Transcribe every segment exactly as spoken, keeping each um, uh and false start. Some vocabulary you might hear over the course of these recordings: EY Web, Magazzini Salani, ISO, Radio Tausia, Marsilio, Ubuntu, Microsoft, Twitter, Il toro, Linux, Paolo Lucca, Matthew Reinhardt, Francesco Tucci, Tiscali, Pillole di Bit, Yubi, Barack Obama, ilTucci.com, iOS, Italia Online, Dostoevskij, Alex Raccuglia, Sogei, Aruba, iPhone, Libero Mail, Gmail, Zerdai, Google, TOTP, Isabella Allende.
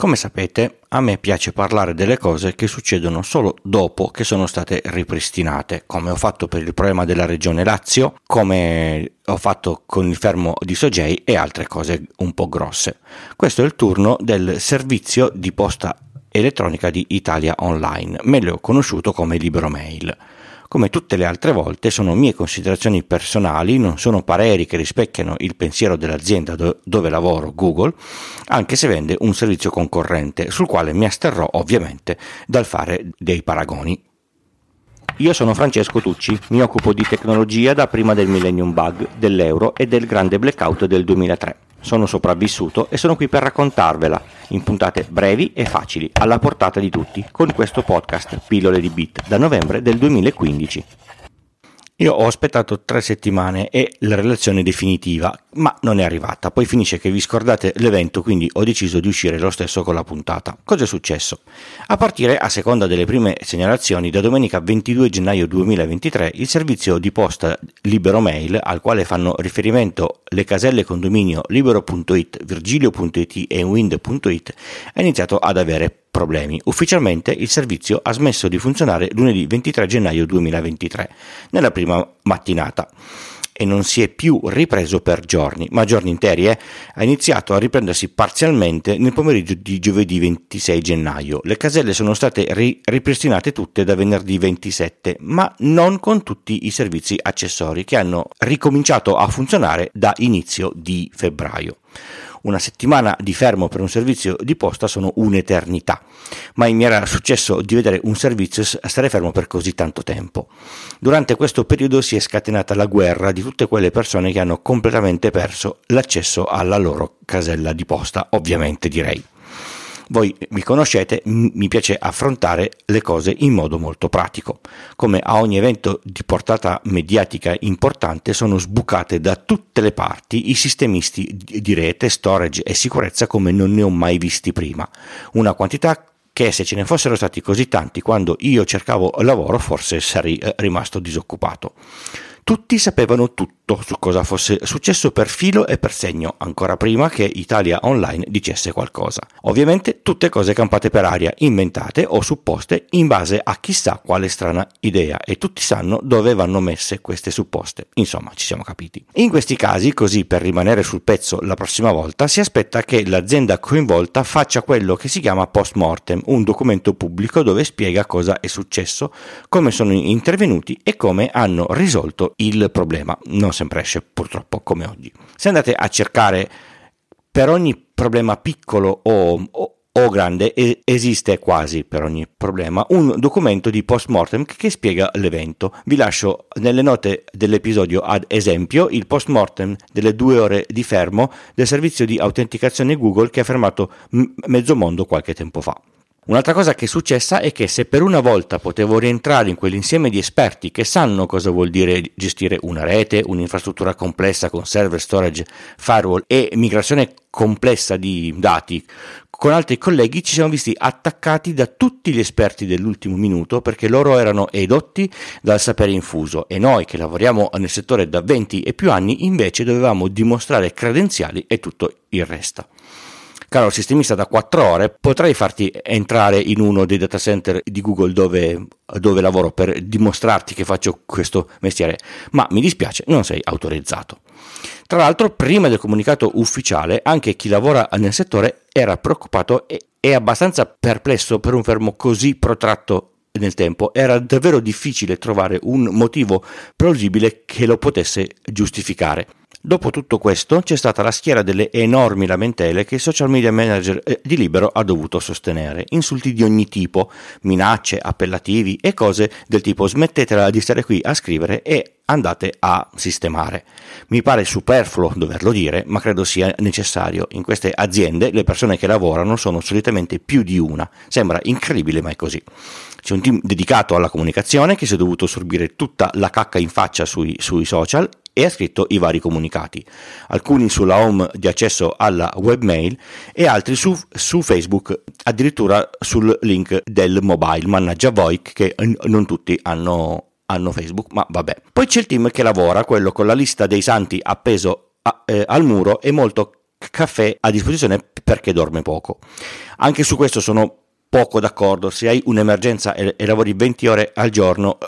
Come sapete, a me piace parlare delle cose che succedono solo dopo che sono state ripristinate, come ho fatto per il problema della regione Lazio, come ho fatto con il fermo di Sogei e altre cose un po' grosse. Questo è il turno del servizio di posta elettronica di Italia Online, meglio conosciuto come Libero Mail. Come tutte le altre volte sono mie considerazioni personali, non sono pareri che rispecchiano il pensiero dell'azienda do- dove lavoro, Google, anche se vende un servizio concorrente, sul quale mi asterrò ovviamente dal fare dei paragoni. Io sono Francesco Tucci, mi occupo di tecnologia da prima del Millennium Bug, dell'euro e del grande blackout del duemilatré. Sono sopravvissuto e sono qui per raccontarvela, in puntate brevi e facili, alla portata di tutti, con questo podcast Pillole di Bit, da novembre del duemilaquindici. Io ho aspettato tre settimane e la relazione definitiva, ma non è arrivata. Poi finisce che vi scordate l'evento, quindi ho deciso di uscire lo stesso con la puntata. Cosa è successo? A partire, a seconda delle prime segnalazioni, da domenica ventidue gennaio duemilaventitré, il servizio di posta Libero Mail, al quale fanno riferimento le caselle condominio Libero punto it, Virgilio punto it e Wind punto it, è iniziato ad avere problemi. Ufficialmente il servizio ha smesso di funzionare lunedì ventitré gennaio duemilaventitré, nella prima mattinata, e non si è più ripreso per giorni, ma giorni interi, eh? Ha iniziato a riprendersi parzialmente nel pomeriggio di giovedì ventisei gennaio. Le caselle sono state ri- ripristinate tutte da venerdì ventisette, ma non con tutti i servizi accessori che hanno ricominciato a funzionare da inizio di febbraio. Una settimana di fermo per un servizio di posta sono un'eternità, mai mi era successo di vedere un servizio stare fermo per così tanto tempo. Durante questo periodo si è scatenata la guerra di tutte quelle persone che hanno completamente perso l'accesso alla loro casella di posta, ovviamente direi. Voi mi conoscete, mi piace affrontare le cose in modo molto pratico. Come a ogni evento di portata mediatica importante, sono sbucate da tutte le parti i sistemisti di rete, storage e sicurezza come non ne ho mai visti prima. Una quantità che, se ce ne fossero stati così tanti quando io cercavo lavoro, forse sarei rimasto disoccupato. Tutti sapevano tutto su cosa fosse successo per filo e per segno, ancora prima che Italia Online dicesse qualcosa. Ovviamente tutte cose campate per aria, inventate o supposte in base a chissà quale strana idea, e tutti sanno dove vanno messe queste supposte. Insomma, ci siamo capiti. In questi casi, così per rimanere sul pezzo la prossima volta, si aspetta che l'azienda coinvolta faccia quello che si chiama post mortem, un documento pubblico dove spiega cosa è successo, come sono intervenuti e come hanno risolto il problema. Non sempre esce, purtroppo, come oggi. Se andate a cercare, per ogni problema piccolo o, o, o grande, esiste quasi per ogni problema un documento di post-mortem che spiega l'evento. Vi lascio nelle note dell'episodio, ad esempio, il post-mortem delle due ore di fermo del servizio di autenticazione Google che ha fermato m- mezzo mondo qualche tempo fa. Un'altra cosa che è successa è che, se per una volta potevo rientrare in quell'insieme di esperti che sanno cosa vuol dire gestire una rete, un'infrastruttura complessa con server, storage, firewall e migrazione complessa di dati, con altri colleghi ci siamo visti attaccati da tutti gli esperti dell'ultimo minuto, perché loro erano edotti dal sapere infuso e noi, che lavoriamo nel settore da venti e più anni, invece dovevamo dimostrare credenziali e tutto il resto. Caro sistemista da quattro ore, potrei farti entrare in uno dei data center di Google dove, dove lavoro per dimostrarti che faccio questo mestiere, ma mi dispiace, non sei autorizzato. Tra l'altro, prima del comunicato ufficiale, anche chi lavora nel settore era preoccupato e, e abbastanza perplesso per un fermo così protratto nel tempo. Era davvero difficile trovare un motivo plausibile che lo potesse giustificare. Dopo tutto questo c'è stata la schiera delle enormi lamentele che il social media manager di Libero ha dovuto sostenere, insulti di ogni tipo, minacce, appellativi e cose del tipo smettetela di stare qui a scrivere e andate a sistemare. Mi pare superfluo doverlo dire, ma credo sia necessario. In queste aziende le persone che lavorano sono solitamente più di una. Sembra incredibile, ma è così. C'è un team dedicato alla comunicazione che si è dovuto sorbire tutta la cacca in faccia sui, sui social e ha scritto i vari comunicati, alcuni sulla home di accesso alla webmail e altri su, su Facebook, addirittura sul link del mobile. Mannaggia voi che non tutti hanno, hanno Facebook, ma vabbè. Poi c'è il team che lavora, quello con la lista dei santi appeso a, eh, al muro e molto caffè a disposizione perché dorme poco. Anche su questo sono poco d'accordo. Se hai un'emergenza e, e lavori venti ore al giorno,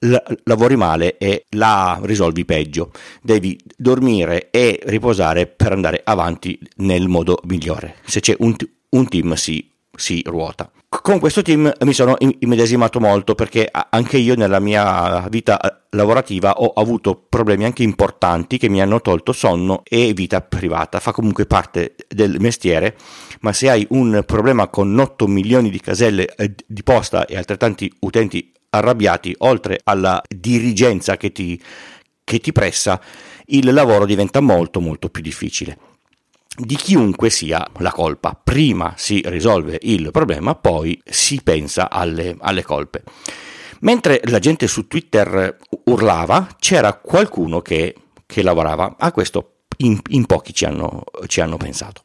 la, lavori male e la risolvi peggio. Devi dormire e riposare per andare avanti nel modo migliore. Se c'è un, un team si, si ruota. Con questo team mi sono immedesimato molto, perché anche io nella mia vita lavorativa ho avuto problemi anche importanti che mi hanno tolto sonno e vita privata. Fa comunque parte del mestiere, ma se hai un problema con otto milioni di caselle di posta e altrettanti utenti arrabbiati, oltre alla dirigenza che ti, che ti pressa, il lavoro diventa molto molto più difficile. Di chiunque sia la colpa, prima si risolve il problema, poi si pensa alle, alle colpe. Mentre la gente su Twitter urlava, c'era qualcuno che, che lavorava. A questo in, in pochi ci hanno, ci hanno pensato.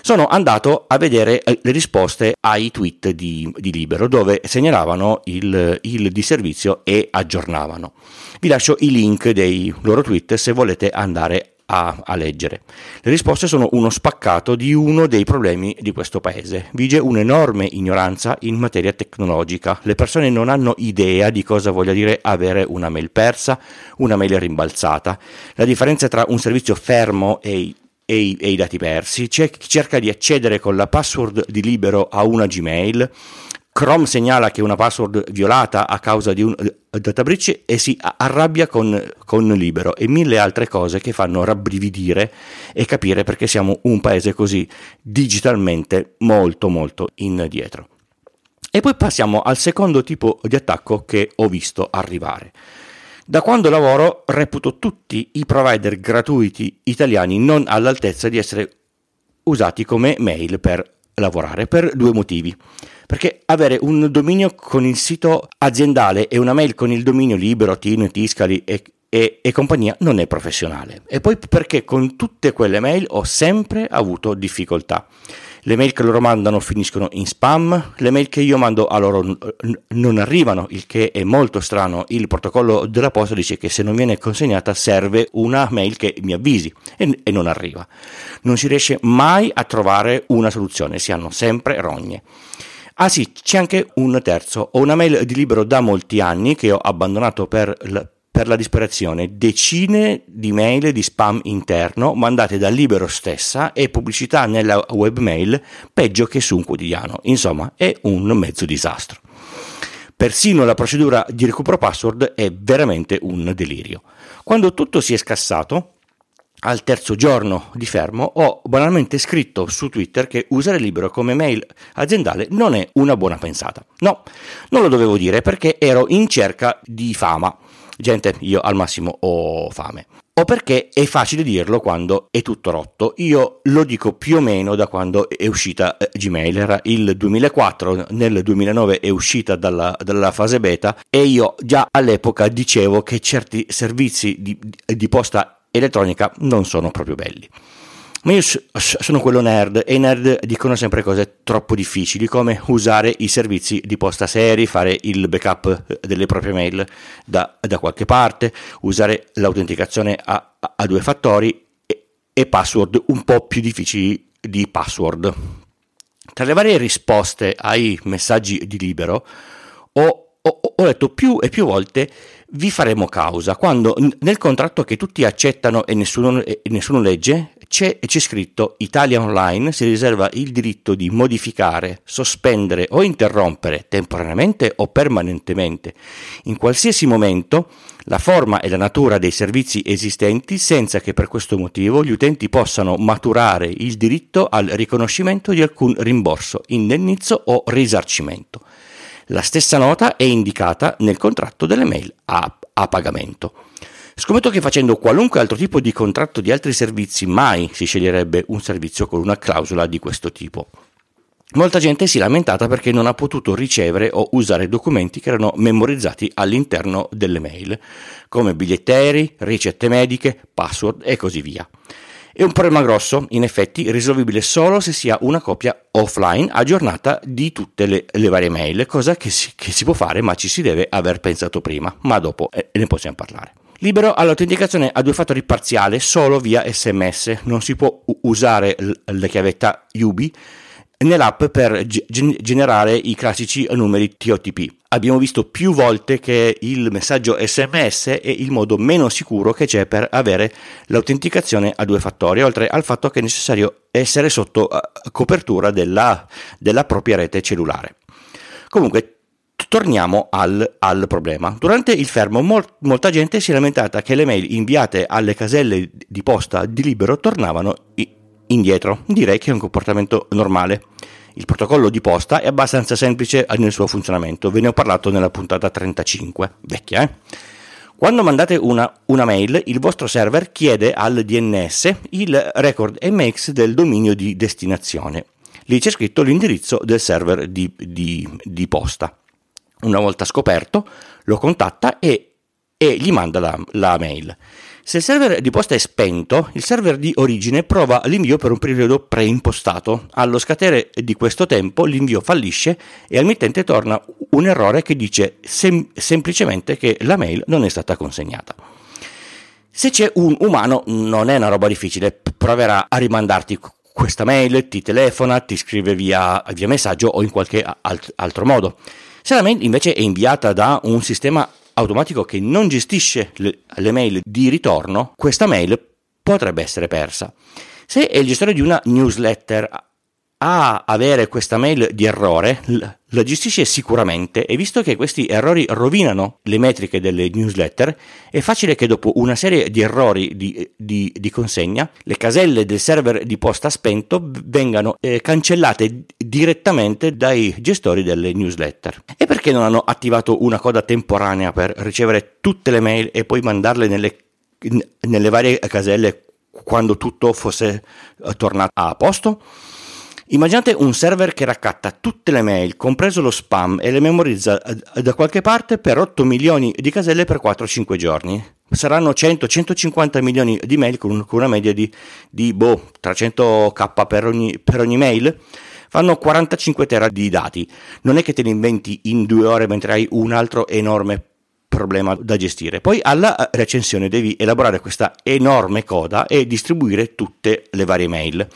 Sono andato a vedere le risposte ai tweet di, di Libero, dove segnalavano il, il disservizio e aggiornavano. Vi lascio i link dei loro tweet se volete andare A, a leggere. Le risposte sono uno spaccato di uno dei problemi di questo paese. Vige un'enorme ignoranza in materia tecnologica. Le persone non hanno idea di cosa voglia dire avere una mail persa, una mail rimbalzata, la differenza tra un servizio fermo e i E i, e i dati persi. C'è chi cerca di accedere con la password di Libero a una Gmail. Chrome segnala che è una password violata a causa di un data breach e si arrabbia con, con Libero, e mille altre cose che fanno rabbrividire e capire perché siamo un paese così digitalmente molto molto indietro. E poi passiamo al secondo tipo di attacco che ho visto arrivare. Da quando lavoro reputo tutti i provider gratuiti italiani non all'altezza di essere usati come mail per lavorare, per due motivi. Perché avere un dominio con il sito aziendale e una mail con il dominio Libero, Tino, Tiscali e, e, e compagnia non è professionale. E poi perché con tutte quelle mail ho sempre avuto difficoltà. Le mail che loro mandano finiscono in spam, le mail che io mando a loro n- non arrivano, il che è molto strano. Il protocollo della posta dice che se non viene consegnata serve una mail che mi avvisi e, n- e non arriva. Non si riesce mai a trovare una soluzione, si hanno sempre rogne. Ah sì, c'è anche un terzo. Ho una mail di Libero da molti anni che ho abbandonato per l- per la disperazione, decine di mail di spam interno mandate da Libero stessa e pubblicità nella webmail peggio che su un quotidiano. Insomma, è un mezzo disastro. Persino la procedura di recupero password è veramente un delirio. Quando tutto si è scassato, al terzo giorno di fermo ho banalmente scritto su Twitter che usare Libero come mail aziendale non è una buona pensata. No, non lo dovevo dire perché ero in cerca di fama. Gente, io al massimo ho fame. O perché è facile dirlo quando è tutto rotto. Io lo dico più o meno da quando è uscita Gmail. Era il duemilaquattro, nel duemilanove è uscita dalla, dalla fase beta e io già all'epoca dicevo che certi servizi di, di posta elettronica non sono proprio belli. Ma io sono quello nerd, e i nerd dicono sempre cose troppo difficili, come usare i servizi di posta seri, fare il backup delle proprie mail da, da qualche parte, usare l'autenticazione a, a due fattori e, e password un po' più difficili di password. Tra le varie risposte ai messaggi di Libero ho, ho, ho letto più e più volte: vi faremo causa, quando nel contratto che tutti accettano e nessuno, e nessuno legge c'è, c'è scritto: Italia Online si riserva il diritto di modificare, sospendere o interrompere temporaneamente o permanentemente, in qualsiasi momento, la forma e la natura dei servizi esistenti, senza che per questo motivo gli utenti possano maturare il diritto al riconoscimento di alcun rimborso, indennizzo o risarcimento. La stessa nota è indicata nel contratto delle mail a, a pagamento. Scommetto che facendo qualunque altro tipo di contratto di altri servizi mai si sceglierebbe un servizio con una clausola di questo tipo. Molta gente si è lamentata perché non ha potuto ricevere o usare documenti che erano memorizzati all'interno delle mail, come biglietteri, ricette mediche, password e così via. È un problema grosso, in effetti, risolvibile solo se si ha una copia offline aggiornata di tutte le, le varie mail, cosa che si, che si può fare, ma ci si deve aver pensato prima, ma dopo eh, ne possiamo parlare. libero all'autenticazione a due fattori parziale solo via esse emme esse, non si può usare la chiavetta Yubi nell'app per gen- generare i classici numeri T O T P. Abbiamo visto più volte che il messaggio esse emme esse è il modo meno sicuro che c'è per avere l'autenticazione a due fattori, oltre al fatto che è necessario essere sotto copertura della, della propria rete cellulare. Comunque, torniamo al, al problema. Durante il fermo mol- molta gente si è lamentata che le mail inviate alle caselle di posta di libero tornavano i- indietro. Direi che è un comportamento normale. Il protocollo di posta è abbastanza semplice nel suo funzionamento, ve ne ho parlato nella puntata trentacinque, vecchia eh? Quando mandate una, una mail, il vostro server chiede al D N S il record M X del dominio di destinazione. Lì c'è scritto l'indirizzo del server di, di, di posta. Una volta scoperto, lo contatta e, e gli manda la, la mail. Se il server di posta è spento, il server di origine prova l'invio per un periodo preimpostato. Allo scadere di questo tempo l'invio fallisce e al mittente torna un errore che dice sem- semplicemente che la mail non è stata consegnata. Se c'è un umano non è una roba difficile, proverà a rimandarti questa mail, ti telefona, ti scrive via, via messaggio o in qualche alt- altro modo. Se la mail invece è inviata da un sistema automatico che non gestisce le mail di ritorno, questa mail potrebbe essere persa. Se è il gestore di una newsletter a avere questa mail di errore, la gestisce sicuramente, e visto che questi errori rovinano le metriche delle newsletter, è facile che dopo una serie di errori di, di, di consegna, le caselle del server di posta spento vengano eh, cancellate direttamente dai gestori delle newsletter. E perché non hanno attivato una coda temporanea per ricevere tutte le mail e poi mandarle nelle, nelle varie caselle quando tutto fosse tornato a posto? Immaginate un server che raccatta tutte le mail, compreso lo spam, e le memorizza da qualche parte per otto milioni di caselle per quattro a cinque giorni. Saranno cento centocinquanta milioni di mail con una media di, di boh, trecentomila per ogni, per ogni mail. Fanno quarantacinque tera di dati. Non è che te li inventi in due ore mentre hai un altro enorme problema da gestire. Poi alla recensione devi elaborare questa enorme coda e distribuire tutte le varie mail,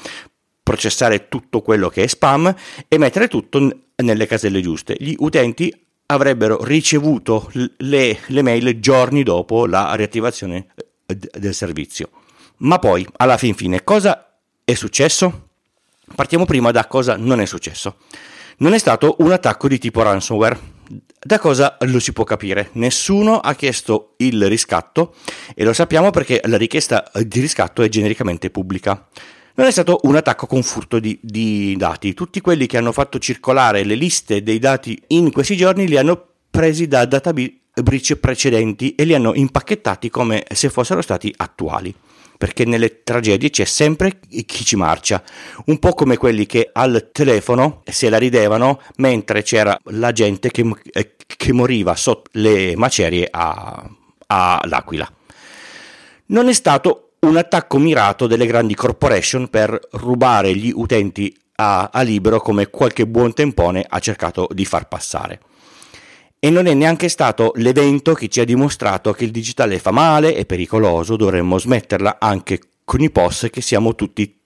processare tutto quello che è spam e mettere tutto nelle caselle giuste. Gli utenti avrebbero ricevuto le, le mail giorni dopo la riattivazione del servizio. Ma poi, alla fin fine, cosa è successo? Partiamo prima da cosa non è successo. Non è stato un attacco di tipo ransomware. Da cosa lo si può capire? Nessuno ha chiesto il riscatto, e lo sappiamo perché la richiesta di riscatto è genericamente pubblica. Non è stato un attacco con furto di, di dati. Tutti quelli che hanno fatto circolare le liste dei dati in questi giorni li hanno presi da data breach precedenti e li hanno impacchettati come se fossero stati attuali, perché nelle tragedie c'è sempre chi ci marcia, un po' come quelli che al telefono se la ridevano mentre c'era la gente che, che moriva sotto le macerie a, a L'Aquila. Non è stato un attacco mirato delle grandi corporation per rubare gli utenti a, a libero, come qualche buon tempone ha cercato di far passare. E non è neanche stato l'evento che ci ha dimostrato che il digitale fa male, è pericoloso, dovremmo smetterla anche con i post che siamo tutti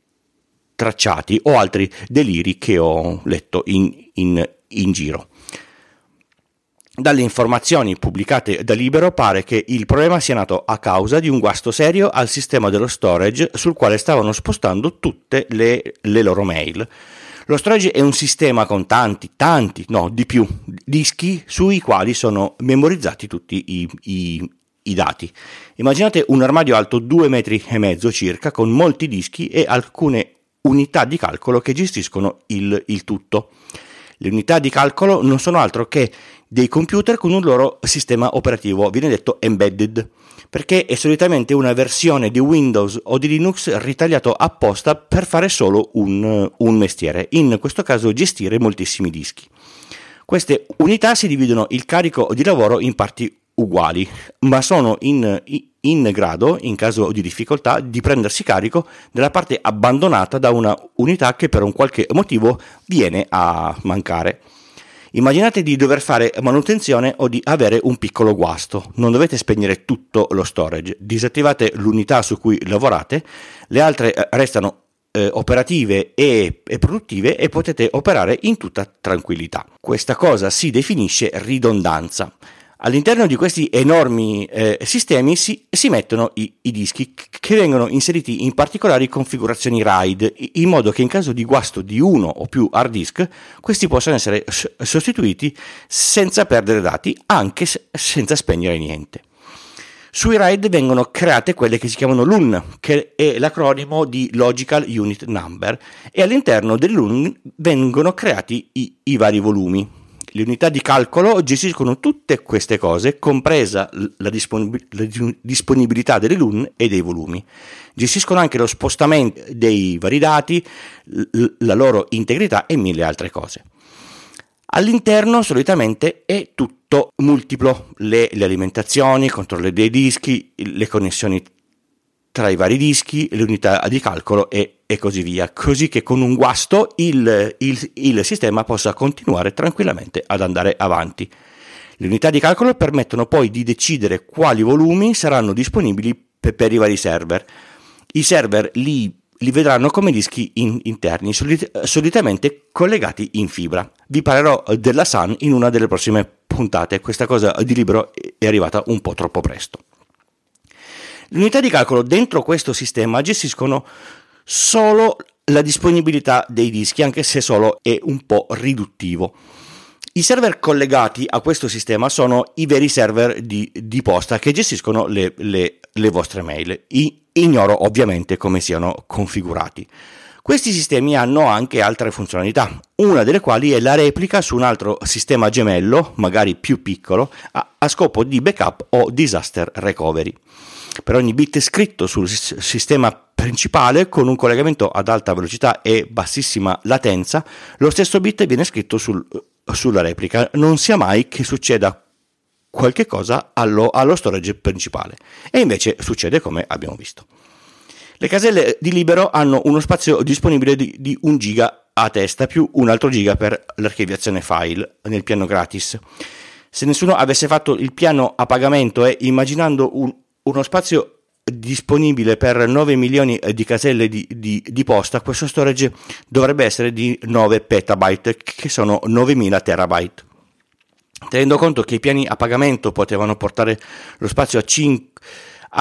tracciati, o altri deliri che ho letto in, in, in giro. Dalle informazioni pubblicate da Libero pare che il problema sia nato a causa di un guasto serio al sistema dello storage sul quale stavano spostando tutte le, le loro mail. Lo storage è un sistema con tanti, tanti, no, di più, dischi sui quali sono memorizzati tutti i, i, i dati. Immaginate un armadio alto due metri e mezzo circa, con molti dischi e alcune unità di calcolo che gestiscono il, il tutto. Le unità di calcolo non sono altro che dei computer con un loro sistema operativo, viene detto embedded, perché è solitamente una versione di Windows o di Linux ritagliato apposta per fare solo un, un mestiere, in questo caso gestire moltissimi dischi. Queste unità si dividono il carico di lavoro in parti uguali, ma sono in, in grado, in caso di difficoltà, di prendersi carico della parte abbandonata da una unità che per un qualche motivo viene a mancare. Immaginate di dover fare manutenzione o di avere un piccolo guasto. Non dovete spegnere tutto lo storage, disattivate l'unità su cui lavorate, le altre restano eh, operative e, e produttive e potete operare in tutta tranquillità. Questa cosa si definisce ridondanza. All'interno di questi enormi eh, sistemi si, si mettono i, i dischi che vengono inseriti in particolari configurazioni RAID, in modo che in caso di guasto di uno o più hard disk questi possano essere sostituiti senza perdere dati, anche se senza spegnere niente. Sui RAID vengono create quelle che si chiamano LUN, che è l'acronimo di Logical Unit Number, e all'interno del LUN vengono creati i, i vari volumi. Le unità di calcolo gestiscono tutte queste cose, compresa la, disponib- la disponibilità delle LUN e dei volumi. Gestiscono anche lo spostamento dei vari dati, l- la loro integrità e mille altre cose. All'interno solitamente è tutto multiplo: le, le alimentazioni, il controllo dei dischi, le connessioni tra i vari dischi, le unità di calcolo e, e così via, così che con un guasto il, il, il sistema possa continuare tranquillamente ad andare avanti. Le unità di calcolo permettono poi di decidere quali volumi saranno disponibili per, per i vari server. I server li, li vedranno come dischi in, interni, solit, solitamente collegati in fibra. Vi parlerò della SAN in una delle prossime puntate, questa cosa di Libero è arrivata un po' troppo presto. Le unità di calcolo dentro questo sistema gestiscono solo la disponibilità dei dischi, anche se solo è un po' riduttivo. I server collegati a questo sistema sono i veri server di, di posta che gestiscono le, le, le vostre mail. I, ignoro ovviamente come siano configurati. Questi sistemi hanno anche altre funzionalità, una delle quali è la replica su un altro sistema gemello, magari più piccolo, a, a scopo di backup o disaster recovery. Per ogni bit scritto sul sistema principale con un collegamento ad alta velocità e bassissima latenza, lo stesso bit viene scritto sul, sulla replica, non sia mai che succeda qualche cosa allo, allo storage principale, e invece succede come abbiamo visto. Le caselle di Libero hanno uno spazio disponibile di, di un giga a testa più un altro giga per l'archiviazione file nel piano gratis. Se nessuno avesse fatto il piano a pagamento e eh, immaginando un Uno spazio disponibile per nove milioni di caselle di, di, di posta, questo storage dovrebbe essere di nove petabyte, che sono novemila terabyte. Tenendo conto che i piani a pagamento potevano portare lo spazio a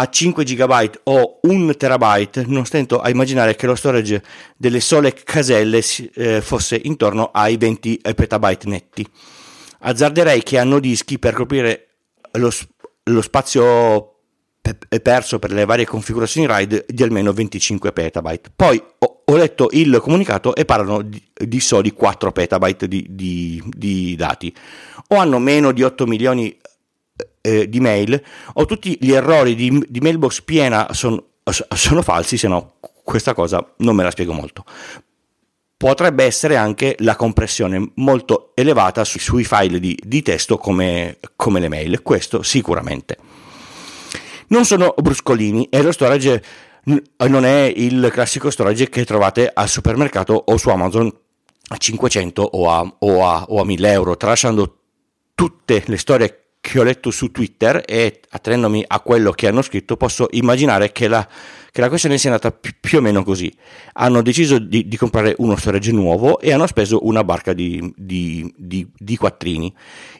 cinque gigabyte o un terabyte, non stento a immaginare che lo storage delle sole caselle eh, fosse intorno ai venti petabyte netti. Azzarderei che hanno dischi per coprire lo, lo spazio è perso per le varie configurazioni RAID di almeno venticinque petabyte. Poi ho, ho letto il comunicato e parlano di, di soli quattro petabyte di, di, di dati, o hanno meno di otto milioni eh, di mail, o tutti gli errori di, di mailbox piena son, sono falsi, se no questa cosa non me la spiego molto. Potrebbe essere anche la compressione molto elevata su, sui file di, di testo come, come le mail, questo sicuramente. Non sono bruscolini e lo storage non è il classico storage che trovate al supermercato o su Amazon a cinquecento o a, o a, o a mille euro. Tralasciando tutte le storie che ho letto su Twitter e attenendomi a quello che hanno scritto, posso immaginare che la, che la questione sia andata più, più o meno così. Hanno deciso di, di comprare uno storage nuovo e hanno speso una barca di, di, di, di quattrini.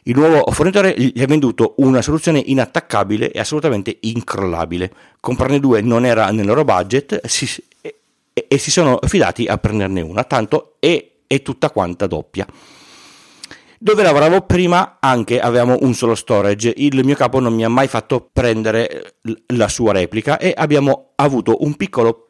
Il nuovo fornitore gli ha venduto una soluzione inattaccabile e assolutamente incrollabile. Comprarne due non era nel loro budget si, e, e si sono fidati a prenderne una, tanto è, è tutta quanta doppia. Dove lavoravo prima anche avevamo un solo storage, il mio capo non mi ha mai fatto prendere la sua replica e abbiamo avuto un piccolo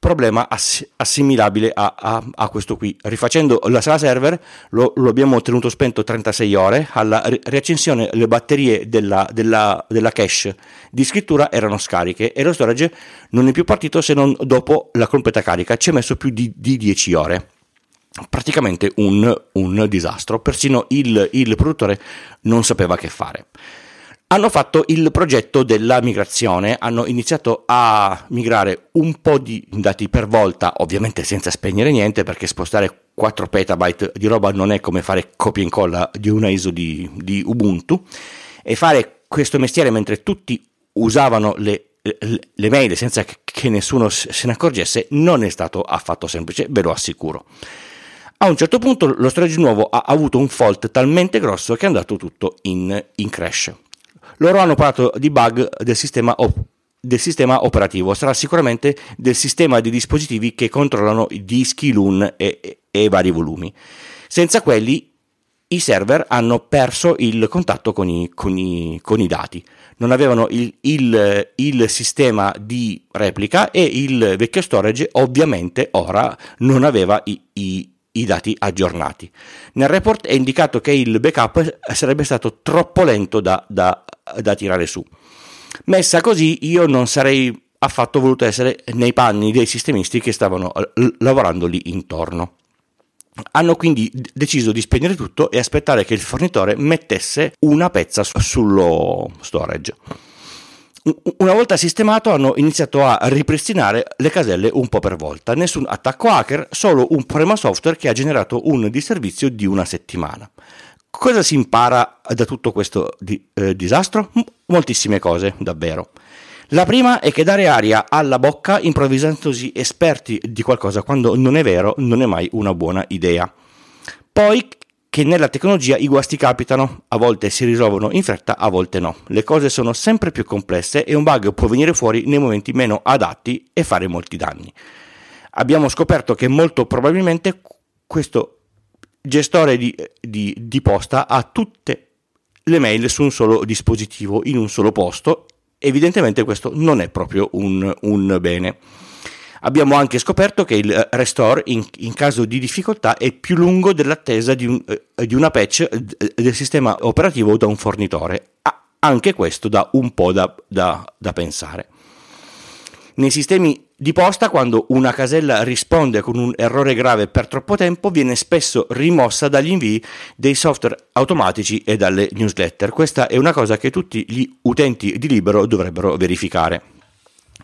problema assimilabile a, a, a questo qui. Rifacendo la sala server lo, lo abbiamo tenuto spento trentasei ore, alla riaccensione le batterie della, della, della cache di scrittura erano scariche e lo storage non è più partito se non dopo la completa carica, ci è messo più di, di dieci ore. Praticamente un, un disastro, persino il, il produttore non sapeva che fare. hanno fatto il progetto della migrazione, hanno iniziato a migrare un po' di dati per volta, ovviamente senza spegnere niente, perché spostare quattro petabyte di roba non è come fare copia e incolla di una I S O di, di Ubuntu, e fare questo mestiere mentre tutti usavano le le mail senza che nessuno se ne accorgesse non è stato affatto semplice, ve lo assicuro. A un certo punto lo storage nuovo ha avuto un fault talmente grosso che è andato tutto in, in crash. Loro hanno parlato di bug del sistema, op- del sistema operativo, sarà sicuramente del sistema di dispositivi che controllano i dischi LUN e, e, e vari volumi. Senza quelli i server hanno perso il contatto con i, con i, con i dati, non avevano il, il, il sistema di replica e il vecchio storage ovviamente ora non aveva i, i, i dati aggiornati. Nel report è indicato che il backup sarebbe stato troppo lento da, da, da tirare su. Messa così io non sarei affatto voluto essere nei panni dei sistemisti che stavano l- lavorando lì intorno. Hanno quindi deciso di spegnere tutto e aspettare che il fornitore mettesse una pezza sullo storage. Una volta sistemato hanno iniziato a ripristinare le caselle un po' per volta. Nessun attacco hacker, solo un problema software che ha generato un disservizio di una settimana. Cosa si impara da tutto questo di- eh, disastro? M- moltissime cose, davvero. La prima è che dare aria alla bocca improvvisandosi esperti di qualcosa quando non è vero non è mai una buona idea. Poi che nella tecnologia i guasti capitano, a volte si risolvono in fretta, a volte no. Le cose sono sempre più complesse e un bug può venire fuori nei momenti meno adatti e fare molti danni. Abbiamo scoperto che molto probabilmente questo gestore di, di, di posta ha tutte le mail su un solo dispositivo, in un solo posto. Evidentemente questo non è proprio un, un bene. Abbiamo anche scoperto che il restore in, in caso di difficoltà è più lungo dell'attesa di, un, di una patch del sistema operativo da un fornitore. Ah, anche questo dà un po' da, da, da pensare. Nei sistemi di posta, quando una casella risponde con un errore grave per troppo tempo, viene spesso rimossa dagli invii dei software automatici e dalle newsletter. Questa è una cosa che tutti gli utenti di Libero dovrebbero verificare.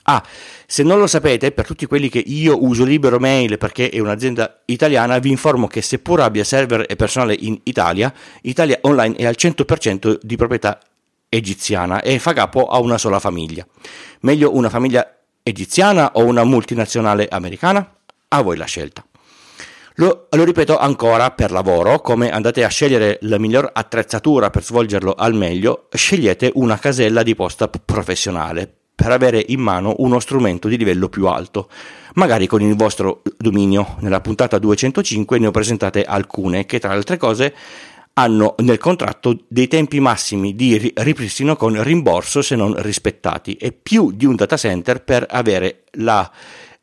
Ah, se non lo sapete, per tutti quelli che io uso Libero Mail perché è un'azienda italiana, vi informo che seppur abbia server e personale in Italia, Italia Online è al cento per cento di proprietà egiziana e fa capo a una sola famiglia. Meglio una famiglia egiziana o una multinazionale americana? A voi la scelta. Lo, lo ripeto ancora, per lavoro, come andate a scegliere la miglior attrezzatura per svolgerlo al meglio, scegliete una casella di posta professionale per avere in mano uno strumento di livello più alto, magari con il vostro dominio. Nella puntata duecentocinque ne ho presentate alcune che, tra le altre cose, hanno nel contratto dei tempi massimi di ripristino con rimborso se non rispettati, e più di un data center per avere la,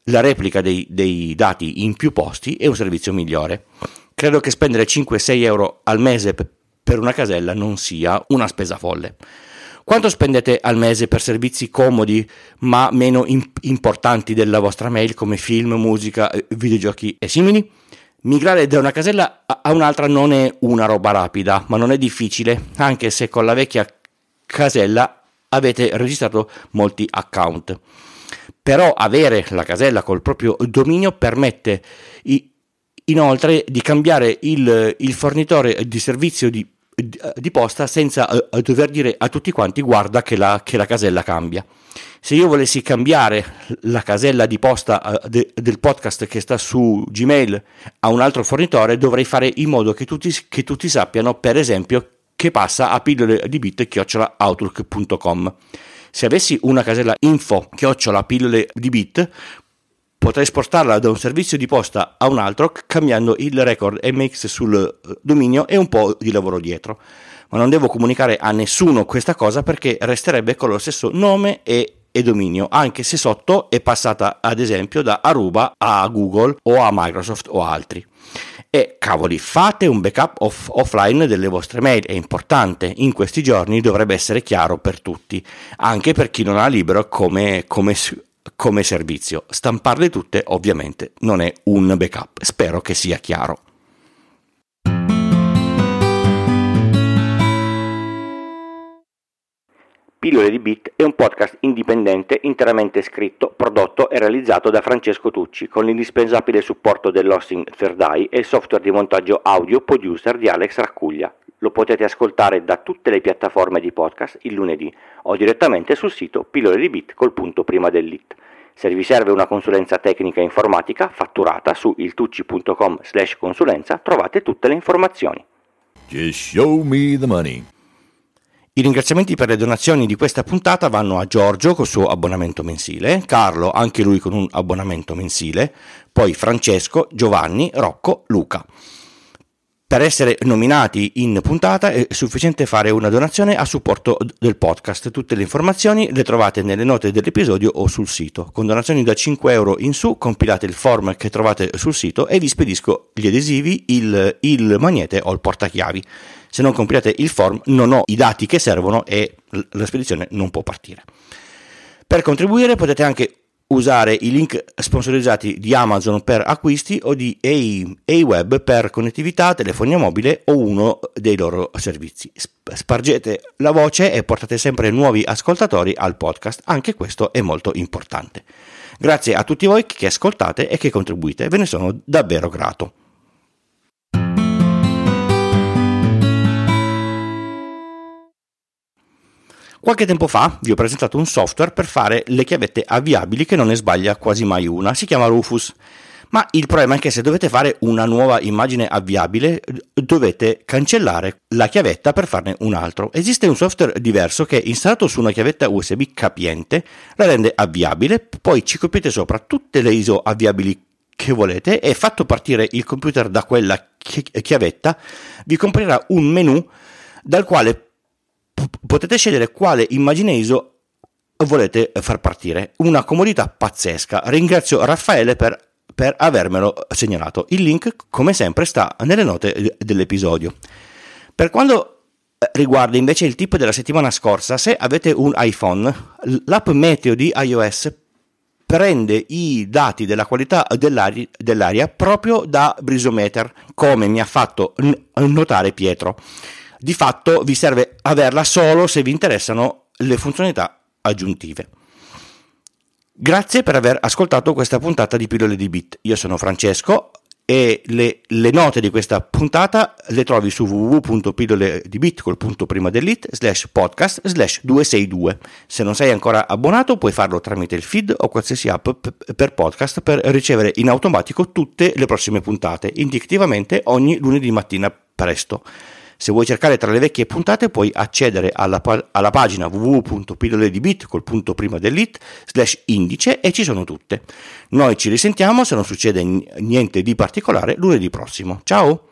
la replica dei, dei dati in più posti e un servizio migliore. Credo che spendere cinque sei euro al mese per una casella non sia una spesa folle. Quanto spendete al mese per servizi comodi ma meno imp- importanti della vostra mail, come film, musica, videogiochi e simili? Migrare da una casella a un'altra non è una roba rapida, ma non è difficile, anche se con la vecchia casella avete registrato molti account. Però avere la casella col proprio dominio permette inoltre di cambiare il, il fornitore di servizio di, di posta senza dover dire a tutti quanti guarda che la, che la casella cambia. Se io volessi cambiare la casella di posta de, del podcast che sta su Gmail a un altro fornitore, dovrei fare in modo che tutti, che tutti sappiano, per esempio, che passa a pillole di bit chiocciola outlook punto com. Se avessi una casella info chiocciola pillole di bit, potrei spostarla da un servizio di posta a un altro cambiando il record M X sul dominio e un po' di lavoro dietro. Ma non devo comunicare a nessuno questa cosa perché resterebbe con lo stesso nome e e dominio, anche se sotto è passata ad esempio da Aruba a Google o a Microsoft o altri. E cavoli, fate un backup off- offline delle vostre mail, è importante, in questi giorni dovrebbe essere chiaro per tutti, anche per chi non ha Libero come, come, come servizio. Stamparle tutte ovviamente non è un backup, spero che sia chiaro. Pillole di Bit è un podcast indipendente interamente scritto, prodotto e realizzato da Francesco Tucci con l'indispensabile supporto dell'hosting Zerdai e il software di montaggio audio Producer di Alex Raccuglia. Lo potete ascoltare da tutte le piattaforme di podcast il lunedì o direttamente sul sito Pillole di Bit col punto prima dell'it. Se vi serve una consulenza tecnica informatica fatturata su iltucci punto com slash consulenza trovate tutte le informazioni. Just show me the money. I ringraziamenti per le donazioni di questa puntata vanno a Giorgio col suo abbonamento mensile, Carlo anche lui con un abbonamento mensile, poi Francesco, Giovanni, Rocco, Luca. Per essere nominati in puntata è sufficiente fare una donazione a supporto del podcast. Tutte le informazioni le trovate nelle note dell'episodio o sul sito. Con donazioni da cinque euro in su compilate il form che trovate sul sito e vi spedisco gli adesivi, il, il magnete o il portachiavi. Se non compilate il form non ho i dati che servono e la spedizione non può partire. Per contribuire potete anche usare i link sponsorizzati di Amazon per acquisti o di E Y Web per connettività, telefonia mobile o uno dei loro servizi. Spargete la voce e portate sempre nuovi ascoltatori al podcast, anche questo è molto importante. Grazie a tutti voi che ascoltate e che contribuite, ve ne sono davvero grato. Qualche tempo fa vi ho presentato un software per fare le chiavette avviabili che non ne sbaglia quasi mai una, si chiama Rufus, ma il problema è che se dovete fare una nuova immagine avviabile dovete cancellare la chiavetta per farne un altro. Esiste un software diverso che installato su una chiavetta U S B capiente la rende avviabile, poi ci copiate sopra tutte le I S O avviabili che volete e fatto partire il computer da quella chiavetta vi comparirà un menu dal quale potete scegliere quale immagine I S O volete far partire. Una comodità pazzesca. Ringrazio Raffaele per, per avermelo segnalato. Il link, come sempre, sta nelle note dell'episodio. Per quanto riguarda invece il tip della settimana scorsa, se avete un iPhone, l'app Meteo di iOS prende i dati della qualità dell'aria, dell'aria proprio da Brisometer, come mi ha fatto notare Pietro. Di fatto vi serve averla solo se vi interessano le funzionalità aggiuntive. Grazie per aver ascoltato questa puntata di Pillole di Bit. Io sono Francesco e le, le note di questa puntata le trovi su www punto pillole di bit col punto prima dell'it slash podcast slash duecentossantadue. Se non sei ancora abbonato puoi farlo tramite il feed o qualsiasi app per podcast per ricevere in automatico tutte le prossime puntate, indicativamente ogni lunedì mattina presto. Se vuoi cercare tra le vecchie puntate puoi accedere alla, pa- alla pagina www punto pillole di bit col punto prima dell'it slash indice e ci sono tutte. Noi ci risentiamo se non succede n- niente di particolare lunedì prossimo. Ciao!